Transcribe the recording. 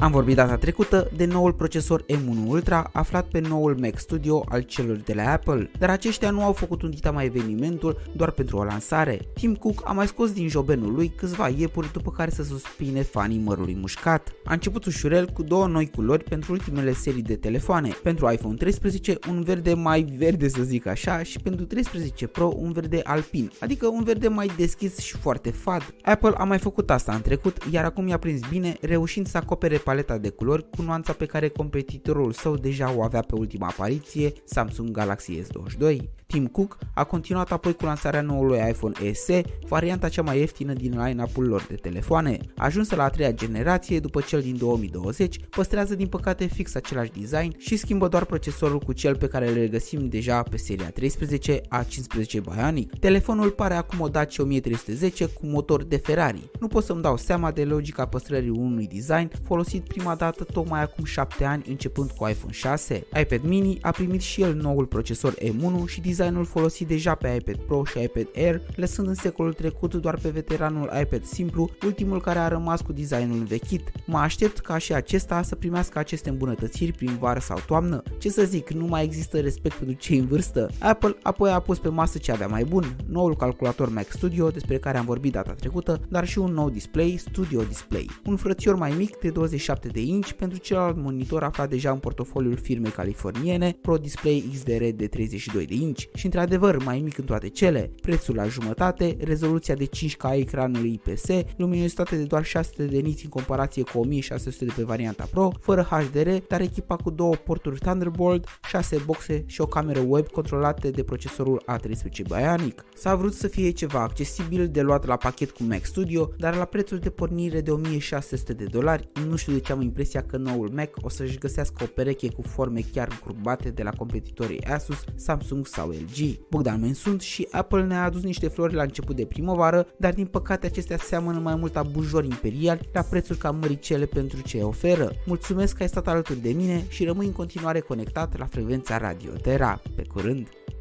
Am vorbit data trecută de noul procesor M1 Ultra aflat pe noul Mac Studio al celor de la Apple, dar aceștia nu au făcut undita mai evenimentul doar pentru o lansare. Tim Cook a mai scos din jobenul lui câțiva iepuri după care să suspine fanii mărului mușcat. A început ușurel cu două noi culori pentru ultimele serii de telefoane, pentru iPhone 13 un verde mai verde să zic așa și pentru 13 Pro un verde alpin, adică un verde mai deschis și foarte fad. Apple a mai făcut asta în trecut, iar acum i-a prins bine, reușind să acopere paleta de culori cu nuanța pe care competitorul său deja o avea pe ultima apariție, Samsung Galaxy S22. Tim Cook a continuat apoi cu lansarea noului iPhone SE, varianta cea mai ieftină din line-up-ul lor de telefoane. Ajunsă la a treia generație după cel din 2020, păstrează din păcate fix același design și schimbă doar procesorul cu cel pe care îl regăsim deja pe seria 13, A15 Bionic. Telefonul pare acum o Dacia 1310 cu motor de Ferrari. Nu pot să-mi dau seama de logica păstrării unui design folosit prima dată tocmai acum 7 ani începând cu iPhone 6. iPad Mini a primit și el noul procesor M1 și designul folosit deja pe iPad Pro și iPad Air, lăsând în secolul trecut doar pe veteranul iPad simplu, ultimul care a rămas cu designul învechit. Mă aștept ca și acesta să primească aceste îmbunătățiri prin vară sau toamnă. Ce să zic, nu mai există respect pentru cei în vârstă. Apple apoi a pus pe masă ce avea mai bun, noul calculator Mac Studio despre care am vorbit data trecută, dar și un nou display, Studio Display. Un frățior mai mic de 27 de inci pentru celălalt monitor aflat deja în portofoliul firmei californiene, Pro Display XDR de 32 de inci și într-adevăr mai mic în toate cele, prețul la jumătate, rezoluția de 5K a ecranului IPS, luminositate de doar 600 de niți în comparație cu 1600 de pe varianta Pro, fără HDR, dar echipa cu două porturi Thunderbolt, 6 boxe și o cameră web controlate de procesorul A13 Bionic. S-a vrut să fie ceva accesibil de luat la pachet cu Mac Studio, dar la prețul de pornire de $1600, nu știu de ce am impresia că noul Mac o să-și găsească o pereche cu forme chiar curbate de la competitorii Asus, Samsung sau LG. Bogdan Menci și Apple ne-a adus niște flori la început de primăvară, dar din păcate acestea seamănă mai mult a bujori imperiali la prețuri cam măricele pentru ce oferă. Mulțumesc că ai stat alături de mine și rămâi în continuare conectat la frecvența Radio Terra. Pe curând!